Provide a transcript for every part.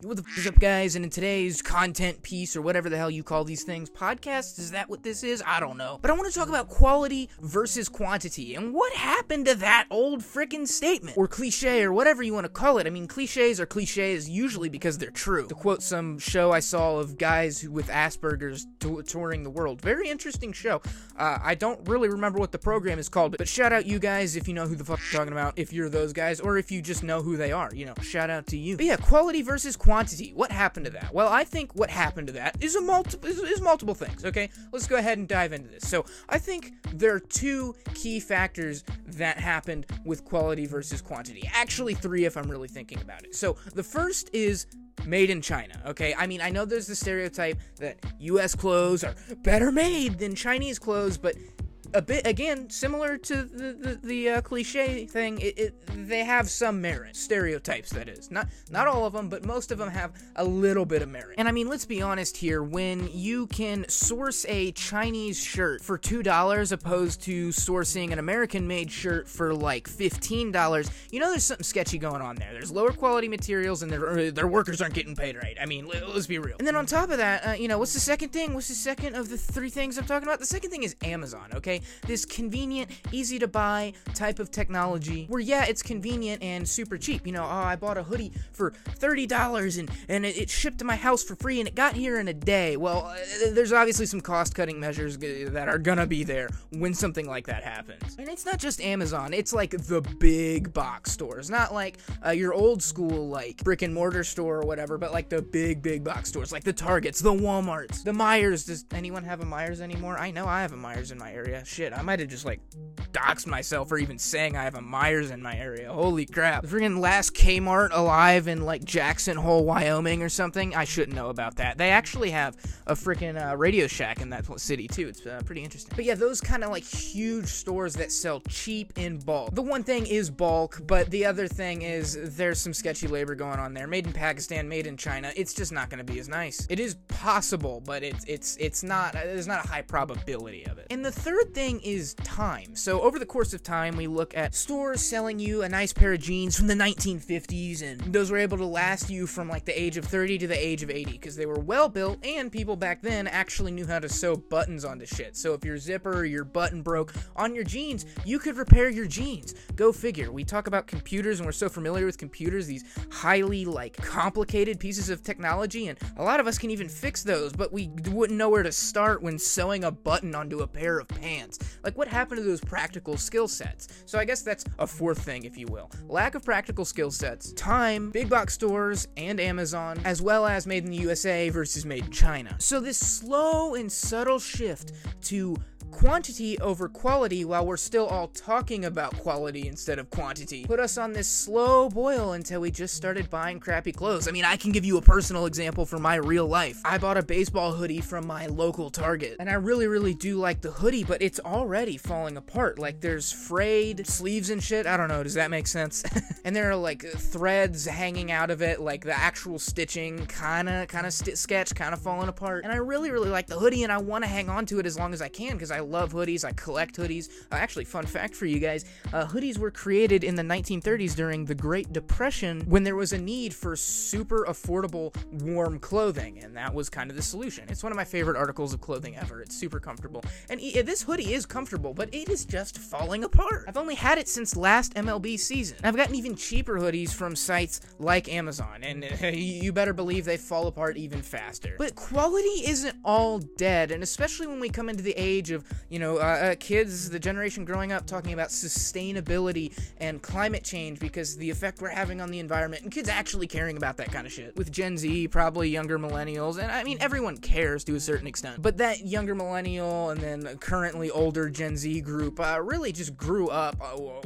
What the f*** is up, guys? And in today's content piece, or whatever the hell you call these things, podcast, is that what this is? I don't know. But I want to talk about quality versus quantity, and what happened to that old frickin' statement, or cliche, or whatever you want to call it. I mean, cliches are cliches usually because they're true. To quote some show I saw of guys with Asperger's touring the world. Very interesting show. I don't really remember what the program is called, but shout out you guys if you know who the f*** I'm talking about, if you're those guys, or if you just know who they are, you know, shout out to you. But yeah, quality versus quantity. What happened to that? Well, I think what happened to that is multiple things, okay? Let's go ahead and dive into this. So, I think there are two key factors that happened with quality versus quantity. Actually, three if I'm really thinking about it. So, the first is made in China, okay? I mean, I know there's the stereotype that US clothes are better made than Chinese clothes, but a bit, again, similar to the cliche thing, they have some merit. Stereotypes, that is. Not all of them, but most of them have a little bit of merit. And I mean, let's be honest here, when you can source a Chinese shirt for $2 opposed to sourcing an American-made shirt for like $15, you know there's something sketchy going on there. There's lower quality materials and their workers aren't getting paid right. I mean, let's be real. And then on top of that, you know, what's the second thing? What's the second of the three things I'm talking about? The second thing is Amazon, okay? This convenient, easy to buy type of technology where, yeah, it's convenient and super cheap. You know, oh, I bought a hoodie for $30 and it shipped to my house for free and it got here in a day. Well, there's obviously some cost cutting measures that are gonna be there when something like that happens. And it's not just Amazon, it's like the big box stores, not like your old school like brick and mortar store or whatever, but like the big box stores, like the Targets, the Walmarts, the Myers. Does anyone have a Myers anymore? I know I have a Myers in my area. Shit, I might have just, like, doxed myself for even saying I have a Myers in my area. Holy crap. The freaking last Kmart alive in, like, Jackson Hole, Wyoming or something. I shouldn't know about that. They actually have a freaking Radio Shack in that city, too. It's pretty interesting. But yeah, those kind of, like, huge stores that sell cheap in bulk. The one thing is bulk, but the other thing is there's some sketchy labor going on there. Made in Pakistan, made in China. It's just not going to be as nice. It is possible, but it's not, there's not a high probability of it. And the third thing is time. So over the course of time, we look at stores selling you a nice pair of jeans from the 1950s, and those were able to last you from like the age of 30 to the age of 80 because they were well built, and people back then actually knew how to sew buttons onto shit. So if your zipper or your button broke on your jeans, you could repair your jeans. Go figure. We talk about computers and we're so familiar with computers, these highly like complicated pieces of technology, and a lot of us can even fix those, but we wouldn't know where to start when sewing a button onto a pair of pants. Like, what happened to those practical skill sets? So I guess that's a fourth thing, if you will. Lack of practical skill sets, time, big box stores, and Amazon, as well as made in the USA versus made in China. So this slow and subtle shift to quantity over quality, while we're still all talking about quality instead of quantity, put us on this slow boil until we just started buying crappy clothes. I mean, I can give you a personal example from my real life. I bought a baseball hoodie from my local Target, and I really do like the hoodie, but it's already falling apart. Like, there's frayed sleeves and shit. I don't know, does that make sense? And there are like threads hanging out of it, like the actual stitching kind of falling apart. And I really like the hoodie, and I want to hang on to it as long as I can because I love hoodies. I collect hoodies. Actually, fun fact for you guys, hoodies were created in the 1930s during the Great Depression when there was a need for super affordable warm clothing, and that was kind of the solution. It's one of my favorite articles of clothing ever. It's super comfortable, and this hoodie is comfortable, but it is just falling apart. I've only had it since last MLB season. I've gotten even cheaper hoodies from sites like Amazon, and you better believe they fall apart even faster. But quality isn't all dead, and especially when we come into the age of, you know, kids, the generation growing up talking about sustainability and climate change because the effect we're having on the environment, and kids actually caring about that kind of shit. With Gen Z, probably younger millennials, and I mean, everyone cares to a certain extent, but that younger millennial and then currently older Gen Z group really just grew up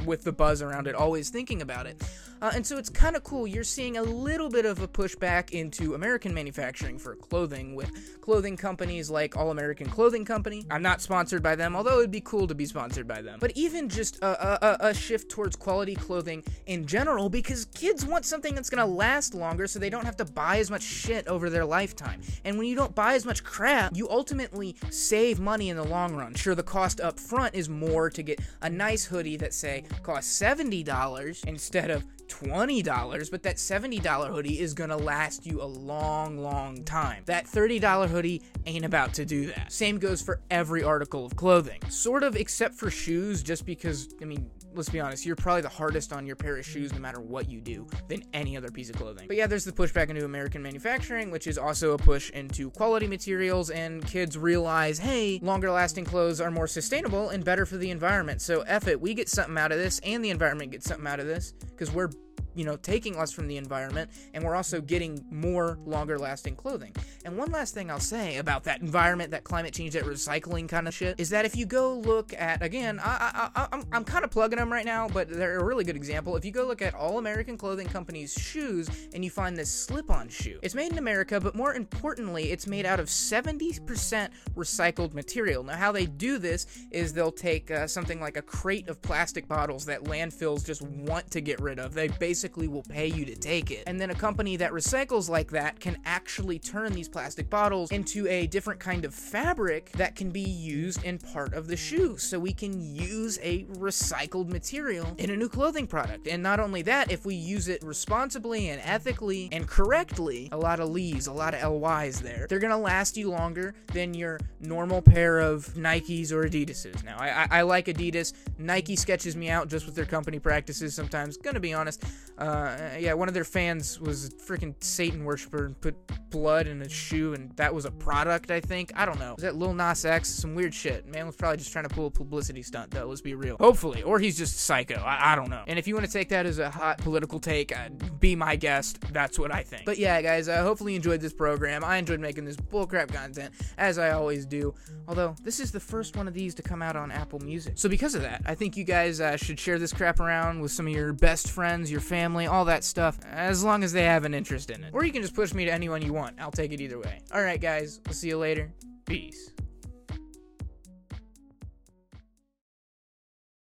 with the buzz around it, always thinking about it. And so it's kind of cool. You're seeing a little bit of a pushback into American manufacturing for clothing with clothing companies like All American Clothing Company. I'm not sponsored by them, although it'd be cool to be sponsored by them. But even just a shift towards quality clothing in general, because kids want something that's gonna last longer so they don't have to buy as much shit over their lifetime. And when you don't buy as much crap, you ultimately save money in the long run. Sure, the cost up front is more to get a nice hoodie that, say, costs $70 instead of $20, but that $70 hoodie is gonna last you a long, long time. That $30 hoodie ain't about to do that. Same goes for every article of clothing, sort of, except for shoes, just because, I mean, let's be honest, you're probably the hardest on your pair of shoes no matter what you do than any other piece of clothing. But yeah, there's the pushback into American manufacturing, which is also a push into quality materials, and kids realize, hey, longer lasting clothes are more sustainable and better for the environment. So F it, we get something out of this and the environment gets something out of this, because we're, you know, taking less from the environment, and we're also getting more longer lasting clothing. And one last thing I'll say about that environment, that climate change, that recycling kind of shit, is that if you go look at, again, I'm kind of plugging them right now, but they're a really good example. If you go look at All American Clothing Company's shoes, and you find this slip-on shoe, it's made in America, but more importantly, it's made out of 70% recycled material. Now, how they do this is they'll take something like a crate of plastic bottles that landfills just want to get rid of. They basically will pay you to take it. And then a company that recycles like that can actually turn these plastic bottles into a different kind of fabric that can be used in part of the shoe. So we can use a recycled material in a new clothing product. And not only that, if we use it responsibly and ethically and correctly, a lot of leaves, a lot of LYs there, they're gonna last you longer than your normal pair of Nikes or Adidases. Now, I like Adidas. Nike sketches me out just with their company practices sometimes, gonna be honest. Yeah, one of their fans was a freaking Satan worshiper and put blood in a shoe, and that was a product, I think. I don't know. Was that Lil Nas X? Some weird shit. Man was probably just trying to pull a publicity stunt, though. Let's be real. Hopefully. Or he's just psycho. I don't know. And if you want to take that as a hot political take, be my guest. That's what I think. But yeah, guys, hopefully you enjoyed this program. I enjoyed making this bullcrap content, as I always do. Although, this is the first one of these to come out on Apple Music. So because of that, I think you guys should share this crap around with some of your best friends, your family, all that stuff, as long as they have an interest in it. Or you can just push me to anyone you want. I'll take it either way. All right, guys. We'll see you later. Peace.